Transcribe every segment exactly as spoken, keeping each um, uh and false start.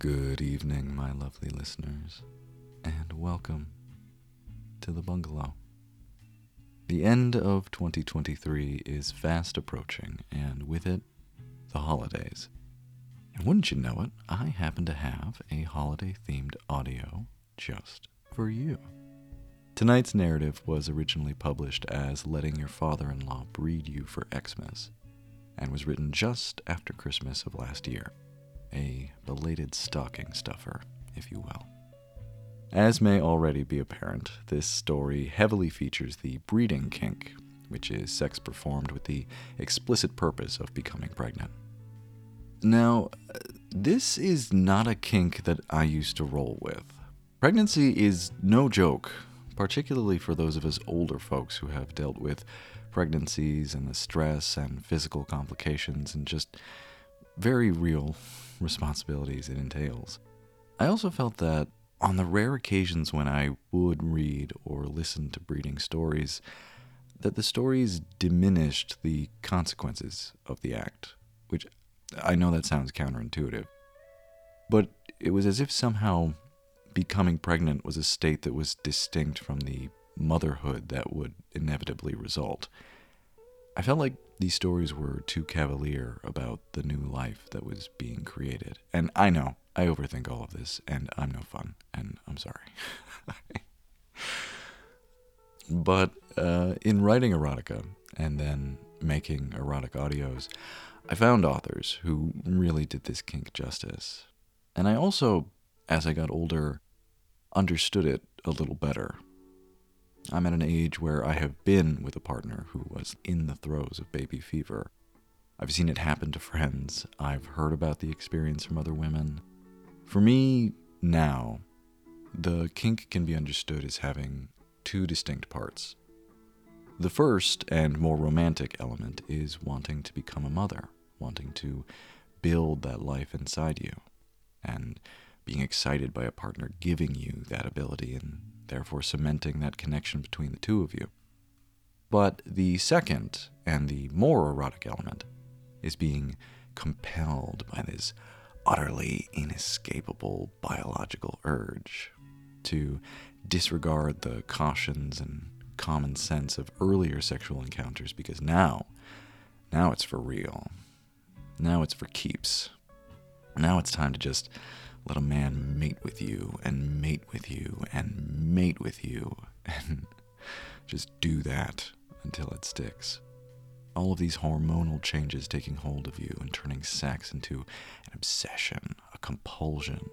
Good evening, my lovely listeners, and welcome to the bungalow. The end of twenty twenty-three is fast approaching, and with it, the holidays. And wouldn't you know it, I happen to have a holiday-themed audio just for you. Tonight's narrative was originally published as Letting Your Father-in-Law Breed You for Xmas, and was written just after Christmas of last year. A belated stocking stuffer, if you will. As may already be apparent, this story heavily features the breeding kink, which is sex performed with the explicit purpose of becoming pregnant. Now, this is not a kink that I used to roll with. Pregnancy is no joke, particularly for those of us older folks who have dealt with pregnancies and the stress and physical complications and just very real responsibilities it entails. I also felt that on the rare occasions when I would read or listen to breeding stories, that the stories diminished the consequences of the act, which I know that sounds counterintuitive, but it was as if somehow becoming pregnant was a state that was distinct from the motherhood that would inevitably result. I felt like these stories were too cavalier about the new life that was being created. And I know, I overthink all of this, and I'm no fun, and I'm sorry. But uh, in writing erotica, and then making erotic audios, I found authors who really did this kink justice. And I also, as I got older, understood it a little better. I'm at an age where I have been with a partner who was in the throes of baby fever. I've seen it happen to friends. I've heard about the experience from other women. For me, now, the kink can be understood as having two distinct parts. The first and more romantic element is wanting to become a mother, wanting to build that life inside you, and being excited by a partner giving you that ability and therefore cementing that connection between the two of you. But the second, and the more erotic element, is being compelled by this utterly inescapable biological urge to disregard the cautions and common sense of earlier sexual encounters, because now, now it's for real. Now it's for keeps. Now it's time to just let a man mate with you, and mate with you, and mate with you, and just do that until it sticks. All of these hormonal changes taking hold of you and turning sex into an obsession, a compulsion.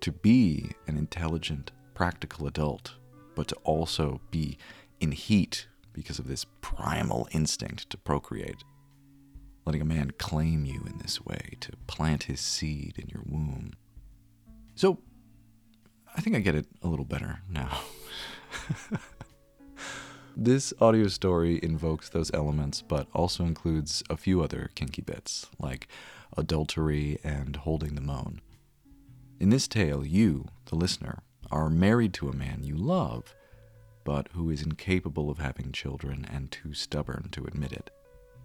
To be an intelligent, practical adult, but to also be in heat because of this primal instinct to procreate. Letting a man claim you in this way, to plant his seed in your womb. So, I think I get it a little better now. This audio story invokes those elements, but also includes a few other kinky bits, like adultery and holding the moan. In this tale, you, the listener, are married to a man you love, but who is incapable of having children and too stubborn to admit it.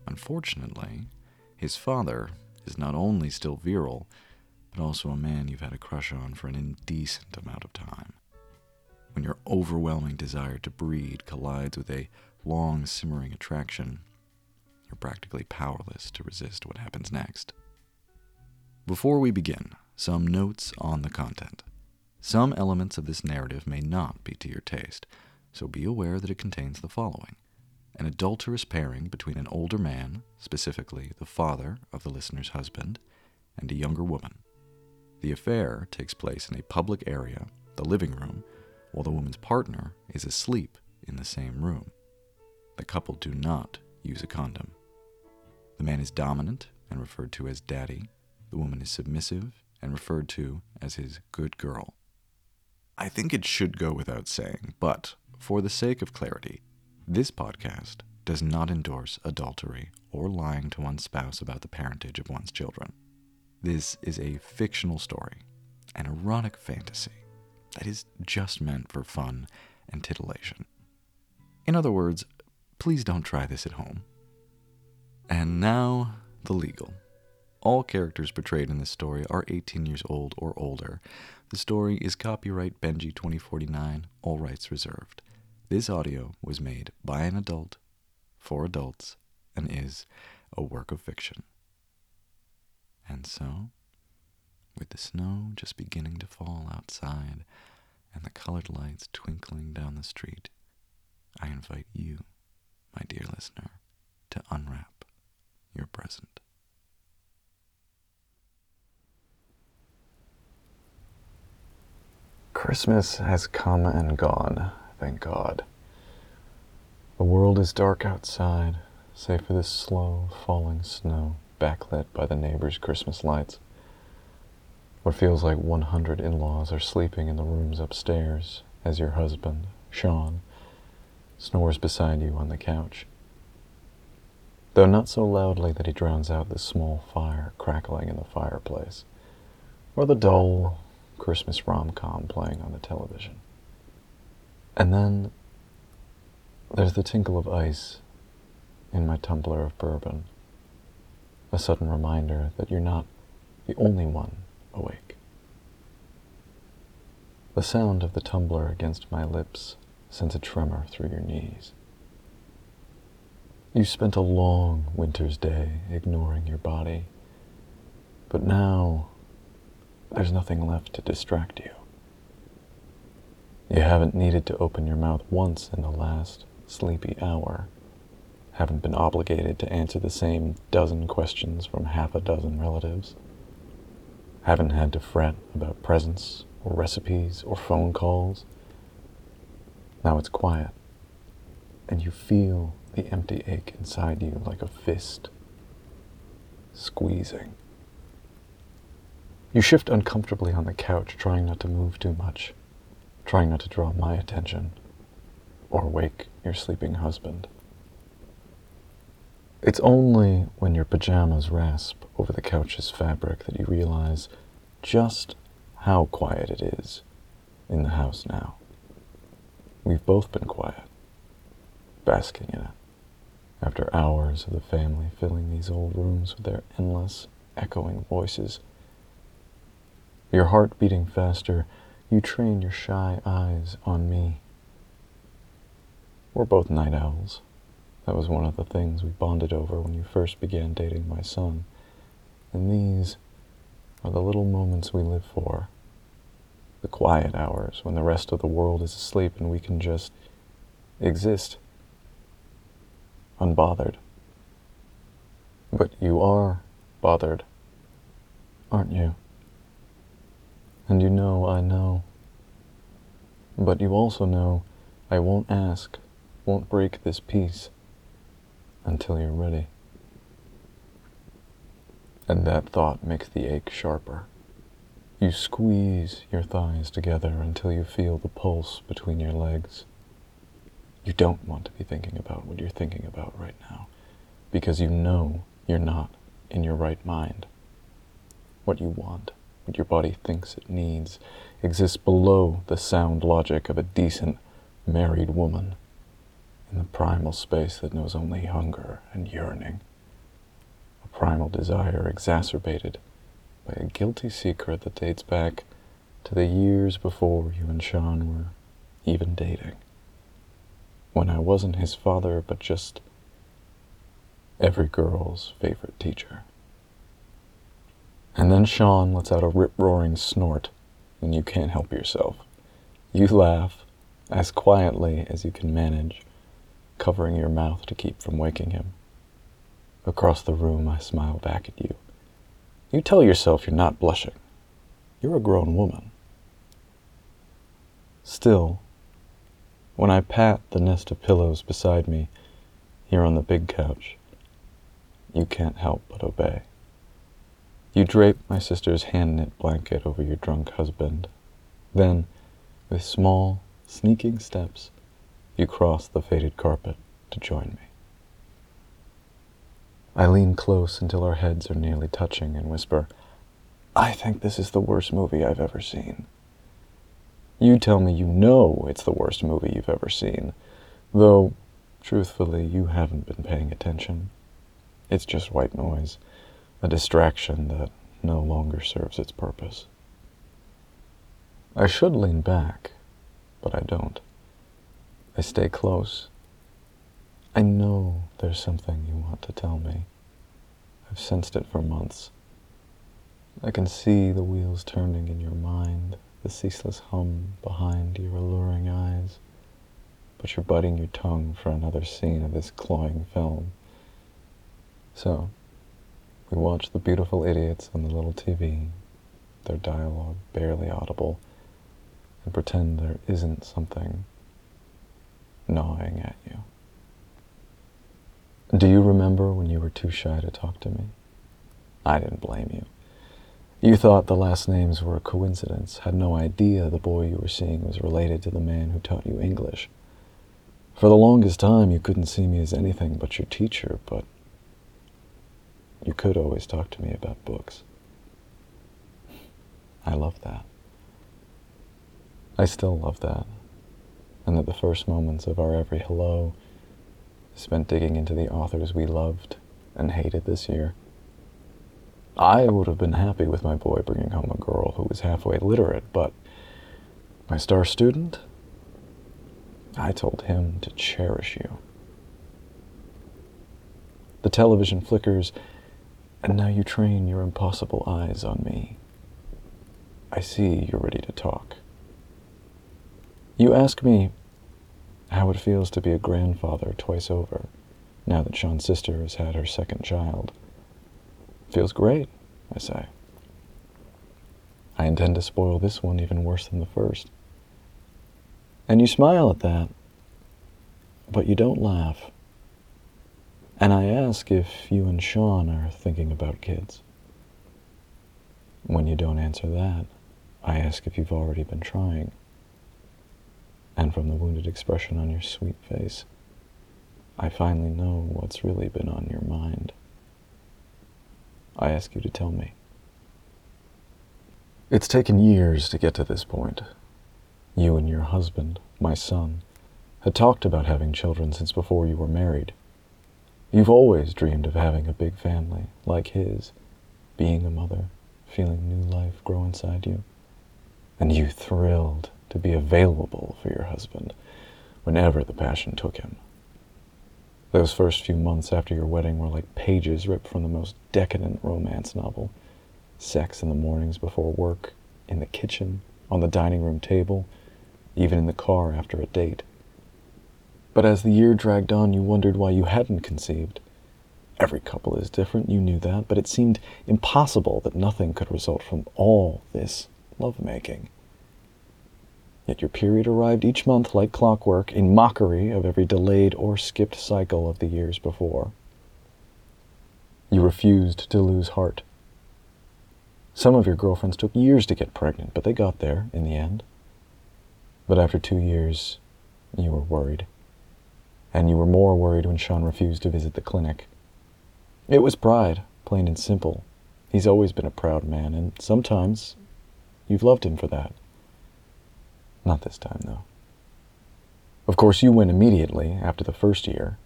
Unfortunately, his father is not only still virile, but also a man you've had a crush on for an indecent amount of time. When your overwhelming desire to breed collides with a long simmering attraction, you're practically powerless to resist what happens next. Before we begin, some notes on the content. Some elements of this narrative may not be to your taste, so be aware that it contains the following. An adulterous pairing between an older man, specifically the father of the listener's husband, and a younger woman. The affair takes place in a public area, the living room, while the woman's partner is asleep in the same room. The couple do not use a condom. The man is dominant and referred to as daddy. The woman is submissive and referred to as his good girl. I think it should go without saying, but for the sake of clarity, this podcast does not endorse adultery or lying to one's spouse about the parentage of one's children. This is a fictional story, an erotic fantasy that is just meant for fun and titillation. In other words, please don't try this at home. And now, the legal. All characters portrayed in this story are eighteen years old or older. The story is copyright Benji twenty forty-nine, all rights reserved. This audio was made by an adult, for adults, and is a work of fiction. And so, with the snow just beginning to fall outside and the colored lights twinkling down the street, I invite you, my dear listener, to unwrap your present. Christmas has come and gone, thank God. The world is dark outside, save for this slow falling snow, backlit by the neighbors' Christmas lights. What feels like one hundred in-laws are sleeping in the rooms upstairs as your husband, Sean, snores beside you on the couch. Though not so loudly that he drowns out the small fire crackling in the fireplace, or the dull Christmas rom-com playing on the television. And then there's the tinkle of ice in my tumbler of bourbon, a sudden reminder that you're not the only one awake. The sound of the tumbler against my lips sends a tremor through your knees. You spent a long winter's day ignoring your body, but now there's nothing left to distract you. You haven't needed to open your mouth once in the last sleepy hour, haven't been obligated to answer the same dozen questions from half a dozen relatives, haven't had to fret about presents or recipes or phone calls. Now it's quiet, and you feel the empty ache inside you like a fist squeezing. You shift uncomfortably on the couch, trying not to move too much, trying not to draw my attention, or wake your sleeping husband. It's only when your pajamas rasp over the couch's fabric that you realize just how quiet it is in the house now. We've both been quiet, basking in it, after hours of the family filling these old rooms with their endless, echoing voices. Your heart beating faster, you train your shy eyes on me. We're both night owls. That was one of the things we bonded over when you first began dating my son. And these are the little moments we live for. The quiet hours when the rest of the world is asleep and we can just exist, unbothered. But you are bothered, aren't you? And you know I know. But you also know I won't ask, won't break this peace until you're ready. And that thought makes the ache sharper. You squeeze your thighs together until you feel the pulse between your legs. You don't want to be thinking about what you're thinking about right now, because you know you're not in your right mind. What you want, what your body thinks it needs, exists below the sound logic of a decent married woman, in the primal space that knows only hunger and yearning, a primal desire exacerbated by a guilty secret that dates back to the years before you and Sean were even dating, when I wasn't his father but just every girl's favorite teacher. And then Sean lets out a rip-roaring snort, and you can't help yourself. You laugh, as quietly as you can manage, covering your mouth to keep from waking him. Across the room, I smile back at you. You tell yourself you're not blushing. You're a grown woman. Still, when I pat the nest of pillows beside me, here on the big couch, you can't help but obey. You drape my sister's hand-knit blanket over your drunk husband. Then, with small, sneaking steps, you cross the faded carpet to join me. I lean close until our heads are nearly touching and whisper, I think this is the worst movie I've ever seen. You tell me you know it's the worst movie you've ever seen, though, truthfully, you haven't been paying attention. It's just white noise. a distraction that no longer serves its purpose. I should lean back, but I don't. I stay close. I know there's something you want to tell me. I've sensed it for months. I can see the wheels turning in your mind, the ceaseless hum behind your alluring eyes, but you're biting your tongue for another scene of this cloying film. So, we watch the beautiful idiots on the little T V, their dialogue barely audible, and pretend there isn't something gnawing at you. Do you remember when you were too shy to talk to me? I didn't blame you. You thought the last names were a coincidence, had no idea the boy you were seeing was related to the man who taught you English. For the longest time, you couldn't see me as anything but your teacher, but you could always talk to me about books. I love that. I still love that, and that the first moments of our every hello spent digging into the authors we loved and hated this year. I would have been happy with my boy bringing home a girl who was halfway literate, but my star student? I told him to cherish you. The television flickers, and now you train your impossible eyes on me. I see you're ready to talk. You ask me how it feels to be a grandfather twice over, now that Sean's sister has had her second child. Feels great, I say. I intend to spoil this one even worse than the first. And you smile at that, but you don't laugh. And I ask if you and Sean are thinking about kids. When you don't answer that, I ask if you've already been trying. And from the wounded expression on your sweet face, I finally know what's really been on your mind. I ask you to tell me. It's taken years to get to this point. You and your husband, my son, had talked about having children since before you were married. You've always dreamed of having a big family, like his, being a mother, feeling new life grow inside you. And you thrilled to be available for your husband whenever the passion took him. Those first few months after your wedding were like pages ripped from the most decadent romance novel. Sex in the mornings before work, in the kitchen, on the dining room table, even in the car after a date. But as the year dragged on, you wondered why you hadn't conceived. Every couple is different, you knew that, but it seemed impossible that nothing could result from all this lovemaking. Yet your period arrived each month like clockwork, in mockery of every delayed or skipped cycle of the years before. You refused to lose heart. Some of your girlfriends took years to get pregnant, but they got there in the end. But after two years, you were worried. And you were more worried when Sean refused to visit the clinic. It was pride, plain and simple. He's always been a proud man, and sometimes you've loved him for that. Not this time, though. Of course, you went immediately after the first year,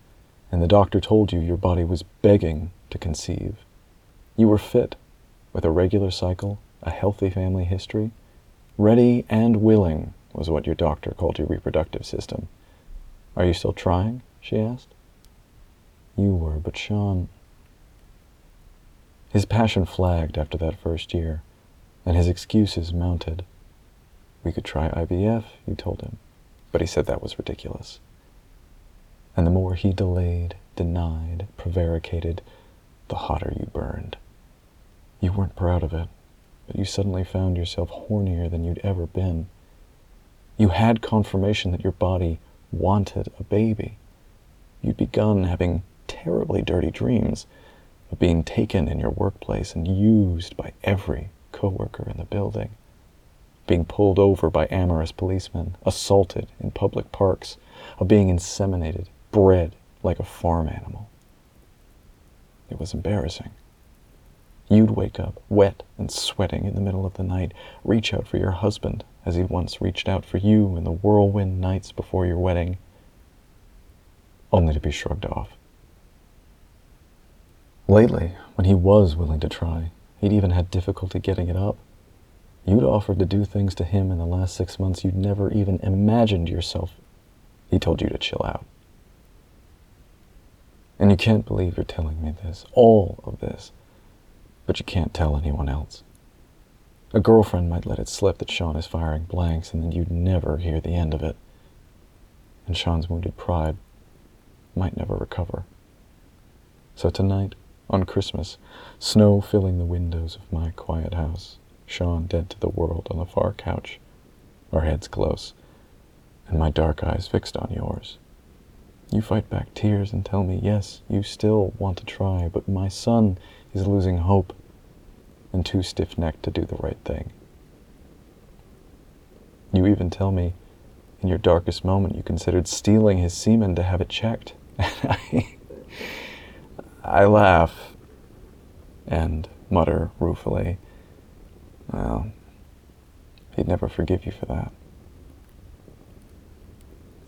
and the doctor told you your body was begging to conceive. You were fit, with a regular cycle, a healthy family history. Ready and willing was what your doctor called your reproductive system. Are you still trying? She asked. You were, but Sean... His passion flagged after that first year, and his excuses mounted. We could try I V F, you told him, but he said that was ridiculous. And the more he delayed, denied, prevaricated, the hotter you burned. You weren't proud of it, but you suddenly found yourself hornier than you'd ever been. You had confirmation that your body wanted a baby. You'd begun having terribly dirty dreams of being taken in your workplace and used by every coworker in the building, being pulled over by amorous policemen, assaulted in public parks, of being inseminated, bred like a farm animal. It was embarrassing. You'd wake up, wet and sweating in the middle of the night, reach out for your husband, as he once reached out for you in the whirlwind nights before your wedding, only to be shrugged off. Lately, when he was willing to try, he'd even had difficulty getting it up. You'd offered to do things to him in the last six months you'd never even imagined yourself. He told you to chill out. And you can't believe you're telling me this, all of this, but you can't tell anyone else. A girlfriend might let it slip that Sean is firing blanks, and then you'd never hear the end of it. And Sean's wounded pride might never recover. So tonight, on Christmas, snow filling the windows of my quiet house, Sean dead to the world on the far couch, our heads close, and my dark eyes fixed on yours. You fight back tears and tell me, yes, you still want to try, but my son is losing hope. And too stiff-necked to do the right thing. You even tell me, in your darkest moment, you considered stealing his semen to have it checked. And I, I laugh and mutter ruefully, well, he'd never forgive you for that.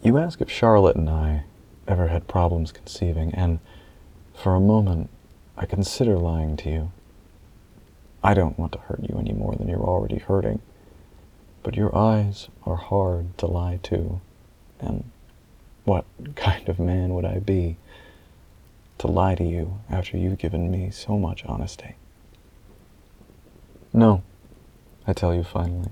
You ask if Charlotte and I ever had problems conceiving, and for a moment, I consider lying to you. I don't want to hurt you any more than you're already hurting, but your eyes are hard to lie to, and what kind of man would I be to lie to you after you've given me so much honesty? No, I tell you finally.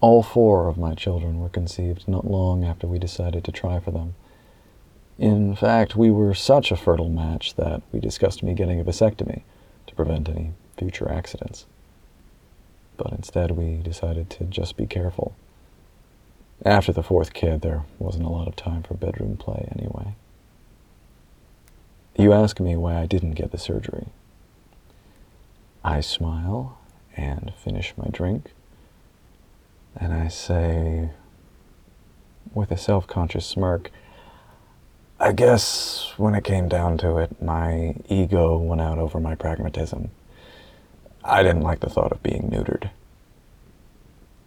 All four of my children were conceived not long after we decided to try for them. In fact, we were such a fertile match that we discussed me getting a vasectomy to prevent any future accidents. But instead we decided to just be careful. After the fourth kid, there wasn't a lot of time for bedroom play anyway. You ask me why I didn't get the surgery. I smile and finish my drink, and I say, with a self-conscious smirk, I guess when it came down to it, my ego went out over my pragmatism. I didn't like the thought of being neutered.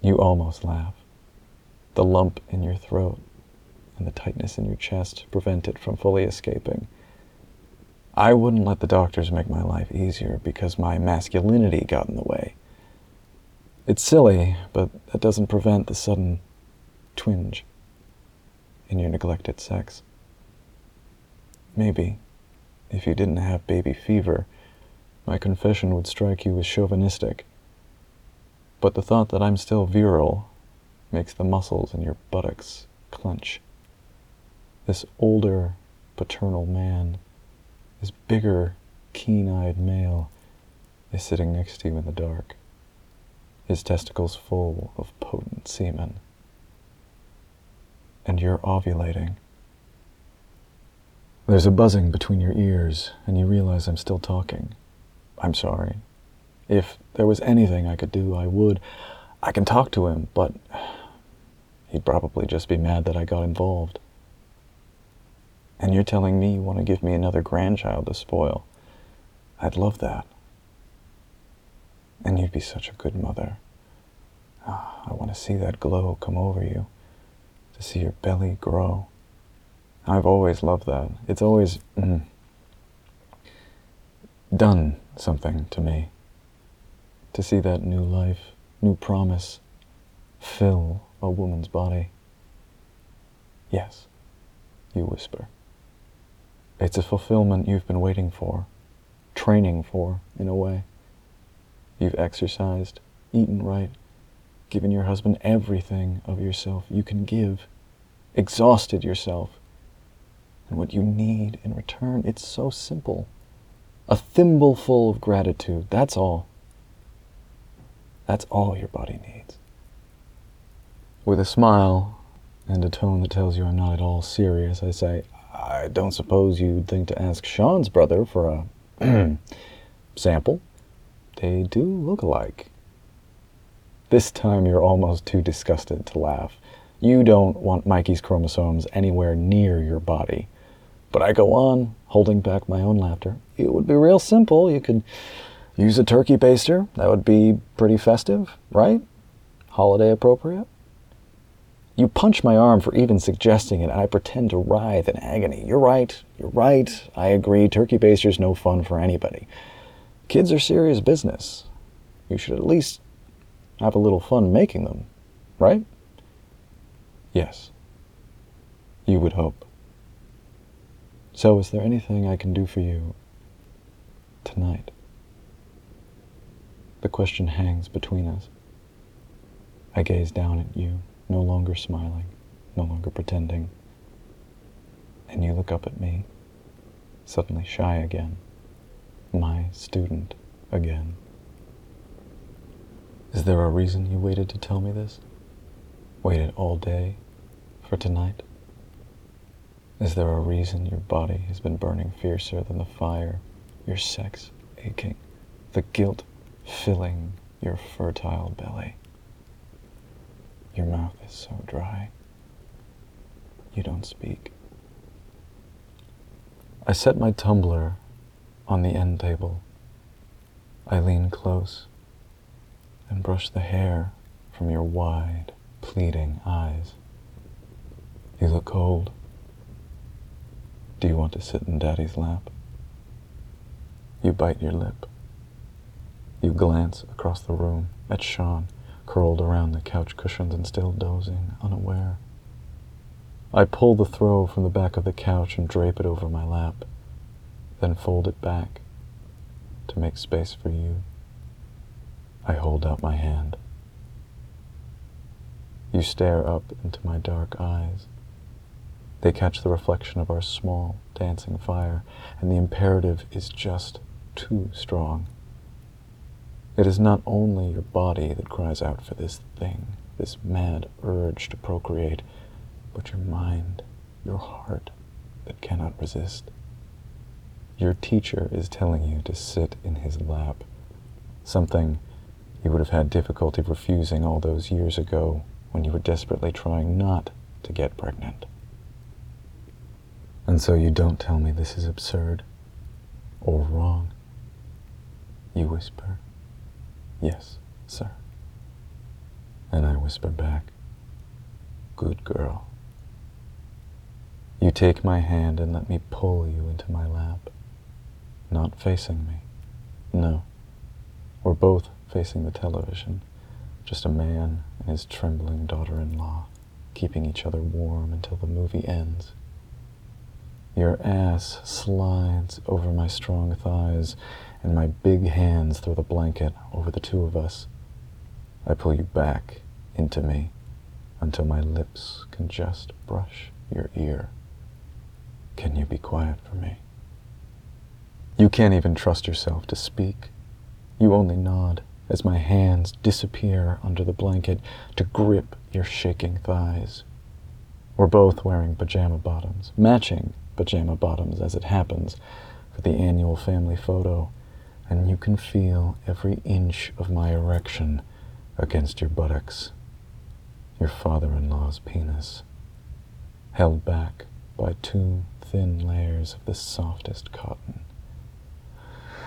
You almost laugh. The lump in your throat and the tightness in your chest prevent it from fully escaping. I wouldn't let the doctors make my life easier because my masculinity got in the way. It's silly, but that doesn't prevent the sudden twinge in your neglected sex. Maybe, if you didn't have baby fever, my confession would strike you as chauvinistic, but the thought that I'm still virile makes the muscles in your buttocks clench. This older, paternal man, this bigger, keen-eyed male, is sitting next to you in the dark, his testicles full of potent semen. And you're ovulating. There's a buzzing between your ears, and you realize I'm still talking. I'm sorry. If there was anything I could do, I would. I can talk to him, but he'd probably just be mad that I got involved. And you're telling me you want to give me another grandchild to spoil. I'd love that. And you'd be such a good mother. I want to see that glow come over you, to see your belly grow. I've always loved that. It's always mm, done something to me, to see that new life, new promise, fill a woman's body. Yes, you whisper. It's a fulfillment you've been waiting for, training for, in a way. You've exercised, eaten right, given your husband everything of yourself you can give, exhausted yourself. And what you need in return, it's so simple. A thimbleful of gratitude, that's all. That's all your body needs. With a smile and a tone that tells you I'm not at all serious, I say, I don't suppose you'd think to ask Sean's brother for a sample? They do look alike. This time you're almost too disgusted to laugh. You don't want Mikey's chromosomes anywhere near your body. But I go on, holding back my own laughter. It would be real simple. You could use a turkey baster. That would be pretty festive, right? Holiday appropriate. You punch my arm for even suggesting it, and I pretend to writhe in agony. You're right, you're right, I agree, turkey baster's no fun for anybody. Kids are serious business. You should at least have a little fun making them, right? Yes. You would hope. So is there anything I can do for you tonight? The question hangs between us. I gaze down at you, no longer smiling, no longer pretending. And you look up at me, suddenly shy again, my student again. Is there a reason you waited to tell me this? Waited all day for tonight? Is there a reason your body has been burning fiercer than the fire, your sex aching, the guilt filling your fertile belly? Your mouth is so dry. You don't speak. I set my tumbler on the end table. I lean close and brush the hair from your wide, pleading eyes. You look cold. Do you want to sit in Daddy's lap? You bite your lip. You glance across the room at Sean, curled around the couch cushions and still dozing, unaware. I pull the throw from the back of the couch and drape it over my lap, then fold it back to make space for you. I hold out my hand. You stare up into my dark eyes. They catch the reflection of our small, dancing fire, and the imperative is just too strong. It is not only your body that cries out for this thing, this mad urge to procreate, but your mind, your heart, that cannot resist. Your teacher is telling you to sit in his lap, something you would have had difficulty refusing all those years ago when you were desperately trying not to get pregnant. And so you don't tell me this is absurd or wrong. You whisper, "Yes, sir." And I whisper back, "Good girl." You take my hand and let me pull you into my lap, not facing me. No, we're both facing the television, just a man and his trembling daughter-in-law, keeping each other warm until the movie ends. Your ass slides over my strong thighs, and my big hands throw the blanket over the two of us. I pull you back into me until my lips can just brush your ear. Can you be quiet for me? You can't even trust yourself to speak. You only nod as my hands disappear under the blanket to grip your shaking thighs. We're both wearing pajama bottoms, matching pajama bottoms as it happens, for the annual family photo, and you can feel every inch of my erection against your buttocks, your father-in-law's penis, held back by two thin layers of the softest cotton.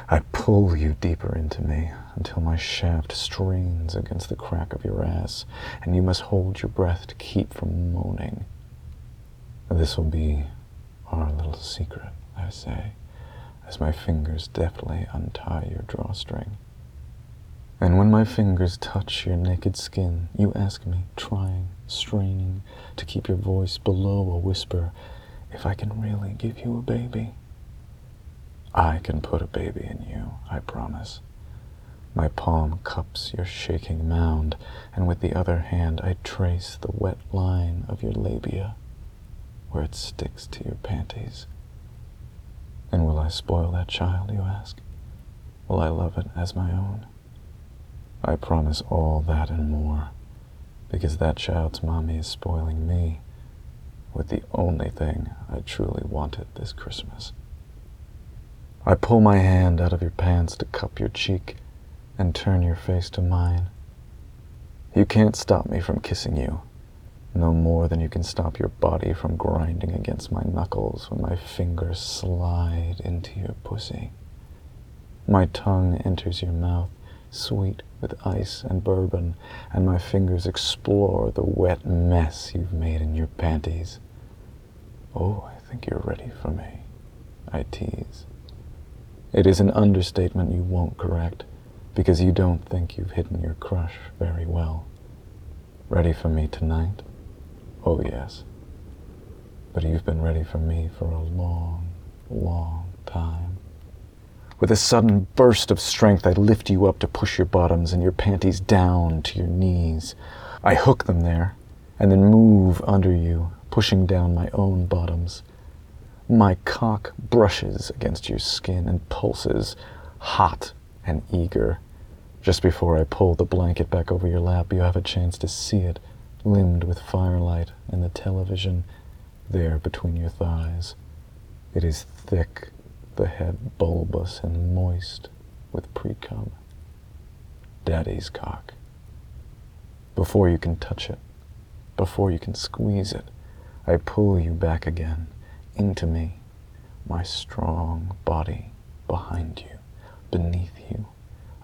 I pull you deeper into me until my shaft strains against the crack of your ass, and you must hold your breath to keep from moaning. "This will be our little secret," I say, as my fingers deftly untie your drawstring. And when my fingers touch your naked skin, you ask me, trying, straining, to keep your voice below a whisper, if I can really give you a baby. I can put a baby in you, I promise. My palm cups your shaking mound, and with the other hand I trace the wet line of your labia, where it sticks to your panties. And will I spoil that child, you ask? Will I love it as my own? I promise all that and more, because that child's mommy is spoiling me with the only thing I truly wanted this Christmas. I pull my hand out of your pants to cup your cheek and turn your face to mine. You can't stop me from kissing you, no more than you can stop your body from grinding against my knuckles when my fingers slide into your pussy. My tongue enters your mouth sweet with ice and bourbon, and my fingers explore the wet mess you've made in your panties. Oh, I think you're ready for me, I tease. It is an understatement you won't correct, because you don't think you've hidden your crush very well. Ready for me tonight? Oh, yes. But you've been ready for me for a long, long time. With a sudden burst of strength, I lift you up to push your bottoms and your panties down to your knees. I hook them there, and then move under you, pushing down my own bottoms. My cock brushes against your skin and pulses, hot and eager. Just before I pull the blanket back over your lap, you have a chance to see it, limned with firelight and the television, there between your thighs. It is thick, the head bulbous and moist with pre-cum. Daddy's cock. Before you can touch it, before you can squeeze it, I pull you back again, into me, my strong body behind you, beneath you.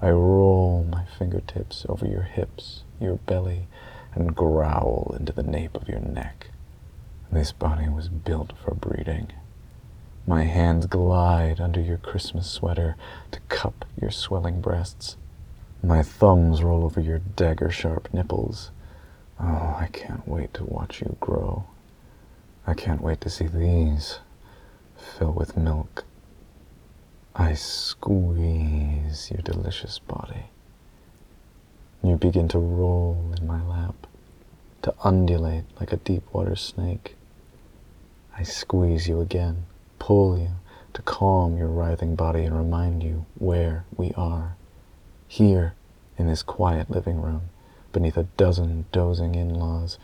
I roll my fingertips over your hips, your belly, and growl into the nape of your neck. This body was built for breeding. My hands glide under your Christmas sweater to cup your swelling breasts. My thumbs roll over your dagger-sharp nipples. Oh, I can't wait to watch you grow. I can't wait to see these fill with milk. I squeeze your delicious body. You begin to roll in my lap, to undulate like a deep water snake. I squeeze you again, pull you, to calm your writhing body and remind you where we are. Here, in this quiet living room, beneath a dozen dozing in-laws,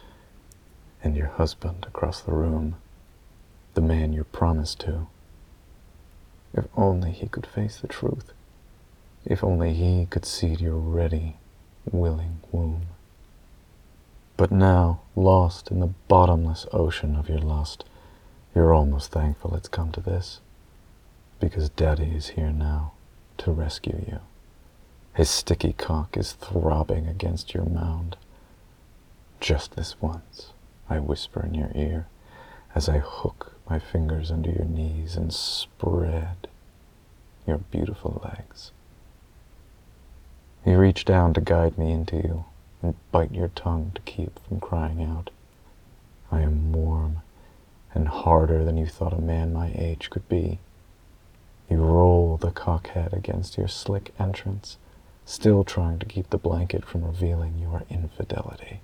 and your husband across the room, the man you're promised to. If only he could face the truth. If only he could see your ready, willing womb. But now, lost in the bottomless ocean of your lust, you're almost thankful it's come to this, because Daddy is here now to rescue you. His sticky cock is throbbing against your mound. Just this once, I whisper in your ear, as I hook my fingers under your knees and spread your beautiful legs. You reach down to guide me into you, and bite your tongue to keep from crying out. I am warm and harder than you thought a man my age could be. You roll the cockhead against your slick entrance, still trying to keep the blanket from revealing your infidelity.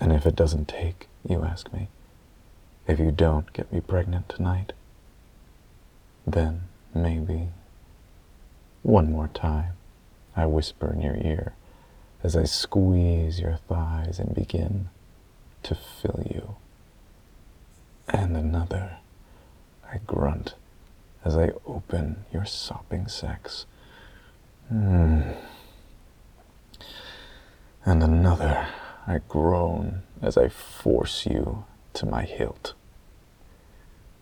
And if it doesn't take, you ask me, if you don't get me pregnant tonight, then maybe one more time, I whisper in your ear as I squeeze your thighs and begin to fill you. And another, I grunt as I open your sopping sex. Mm. And another, I groan as I force you to my hilt.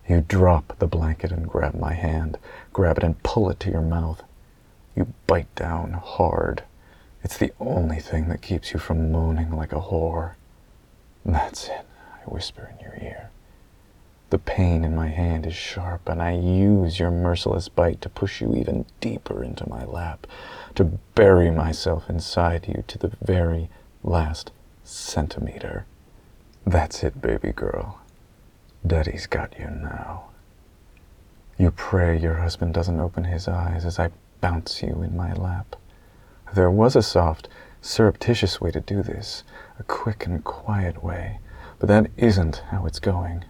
You drop the blanket and grab my hand, grab it and pull it to your mouth. You bite down hard. It's the only thing that keeps you from moaning like a whore. That's it, I whisper in your ear. The pain in my hand is sharp, and I use your merciless bite to push you even deeper into my lap, to bury myself inside you to the very last centimeter. That's it, baby girl. Daddy's got you now. You pray your husband doesn't open his eyes as I bounce you in my lap. There was a soft, surreptitious way to do this, a quick and quiet way, but that isn't how it's going.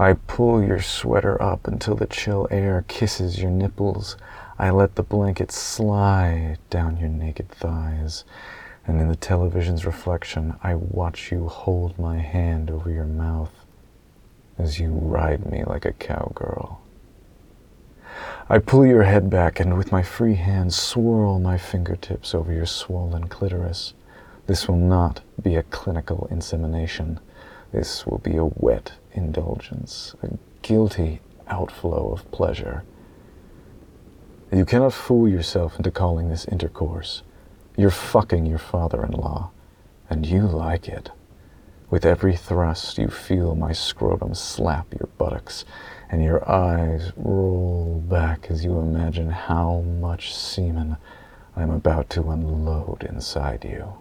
I pull your sweater up until the chill air kisses your nipples. I let the blanket slide down your naked thighs, and in the television's reflection, I watch you hold my hand over your mouth as you ride me like a cowgirl. I pull your head back and with my free hand swirl my fingertips over your swollen clitoris. This will not be a clinical insemination. This will be a wet indulgence, a guilty outflow of pleasure. You cannot fool yourself into calling this intercourse. You're fucking your father-in-law, and you like it. With every thrust, you feel my scrotum slap your buttocks, and your eyes roll back as you imagine how much semen I'm about to unload inside you.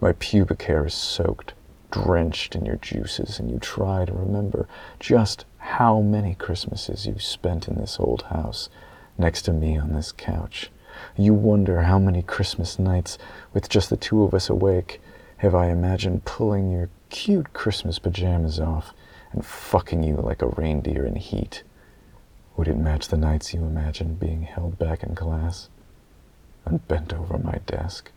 My pubic hair is soaked, drenched in your juices, and you try to remember just how many Christmases you've spent in this old house, next to me on this couch. You wonder how many Christmas nights, with just the two of us awake, have I imagined pulling your cute Christmas pajamas off and fucking you like a reindeer in heat. Would it match the nights you imagined being held back in class and bent over my desk?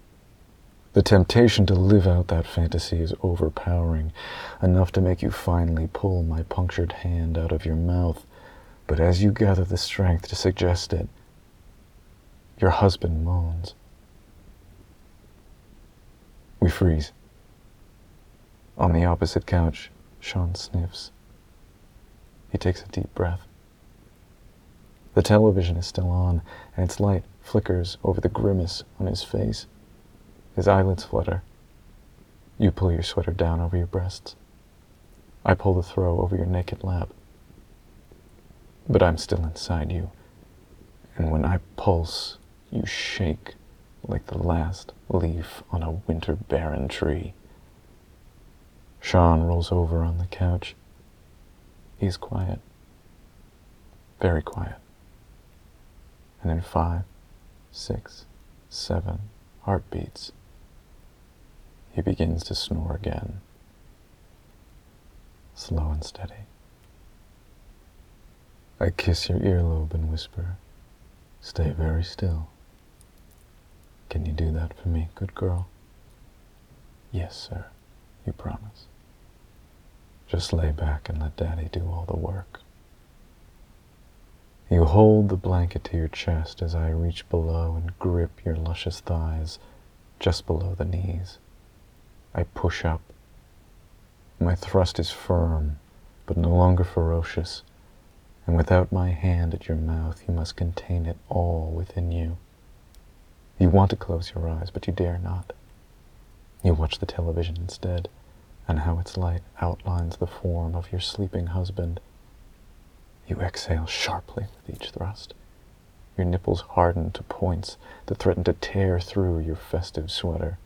The temptation to live out that fantasy is overpowering, enough to make you finally pull my punctured hand out of your mouth. But as you gather the strength to suggest it, your husband moans. We freeze. On the opposite couch, Sean sniffs. He takes a deep breath. The television is still on, and its light flickers over the grimace on his face. His eyelids flutter. You pull your sweater down over your breasts. I pull the throw over your naked lap. But I'm still inside you, and when I pulse, you shake like the last leaf on a winter barren tree. Sean rolls over on the couch. He's quiet, very quiet. And in five, six, seven heartbeats, he begins to snore again, slow and steady. I kiss your earlobe and whisper, "Stay very still. Can you do that for me, good girl?" "Yes, sir," you promise. "Just lay back and let Daddy do all the work." You hold the blanket to your chest as I reach below and grip your luscious thighs just below the knees. I push up. My thrust is firm, but no longer ferocious. And without my hand at your mouth, you must contain it all within you. You want to close your eyes, but you dare not. You watch the television instead, and how its light outlines the form of your sleeping husband. You exhale sharply with each thrust. Your nipples harden to points that threaten to tear through your festive sweater.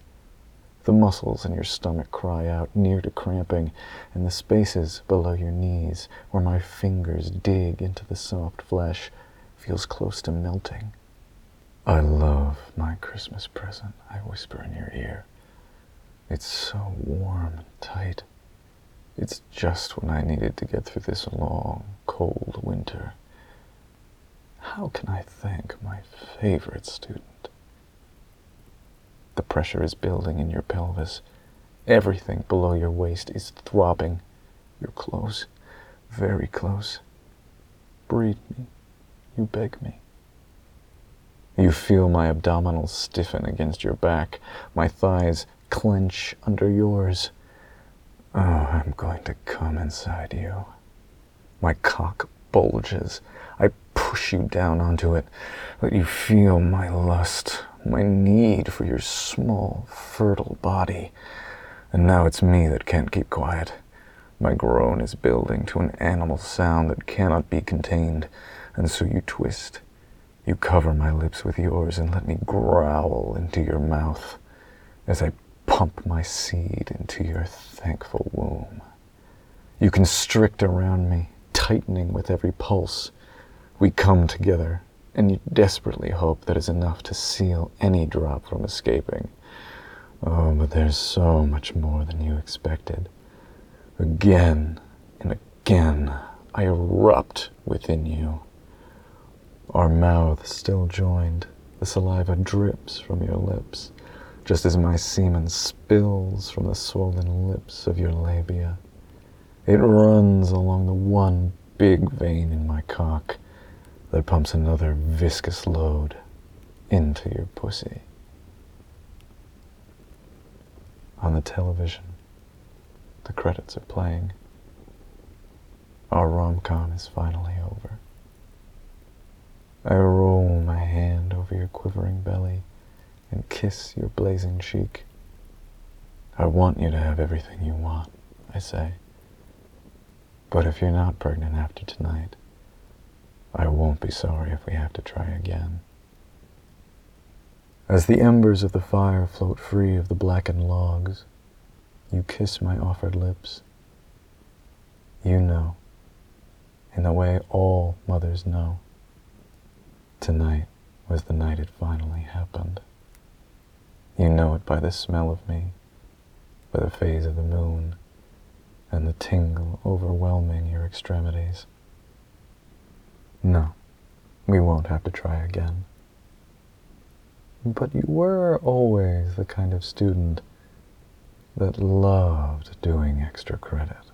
The muscles in your stomach cry out, near to cramping, and the spaces below your knees, where my fingers dig into the soft flesh, feels close to melting. "I love my Christmas present," I whisper in your ear. "It's so warm and tight. It's just what I needed to get through this long, cold winter. How can I thank my favorite student?" The pressure is building in your pelvis. Everything below your waist is throbbing. You're close, very close. "Breed me," you beg me. You feel my abdominals stiffen against your back. My thighs clench under yours. Oh, I'm going to come inside you. My cock bulges. I push you down onto it. Let you feel my lust, my need for your small, fertile body. And now it's me that can't keep quiet. My groan is building to an animal sound that cannot be contained, and so you twist. You cover my lips with yours and let me growl into your mouth as I pump my seed into your thankful womb. You constrict around me, tightening with every pulse. We come together, and you desperately hope that is enough to seal any drop from escaping. Oh, but there's so much more than you expected. Again and again, I erupt within you. Our mouths still joined, the saliva drips from your lips, just as my semen spills from the swollen lips of your labia. It runs along the one big vein in my cock that pumps another viscous load into your pussy. On the television, the credits are playing. Our rom-com is finally over. I roll my hand over your quivering belly and kiss your blazing cheek. I want you to have everything you want, I say. But if you're not pregnant after tonight, I won't be sorry if we have to try again. As the embers of the fire float free of the blackened logs, you kiss my offered lips. You know, in the way all mothers know, tonight was the night it finally happened. You know it by the smell of me, by the phase of the moon, and the tingle overwhelming your extremities. No, we won't have to try again. But you were always the kind of student that loved doing extra credit.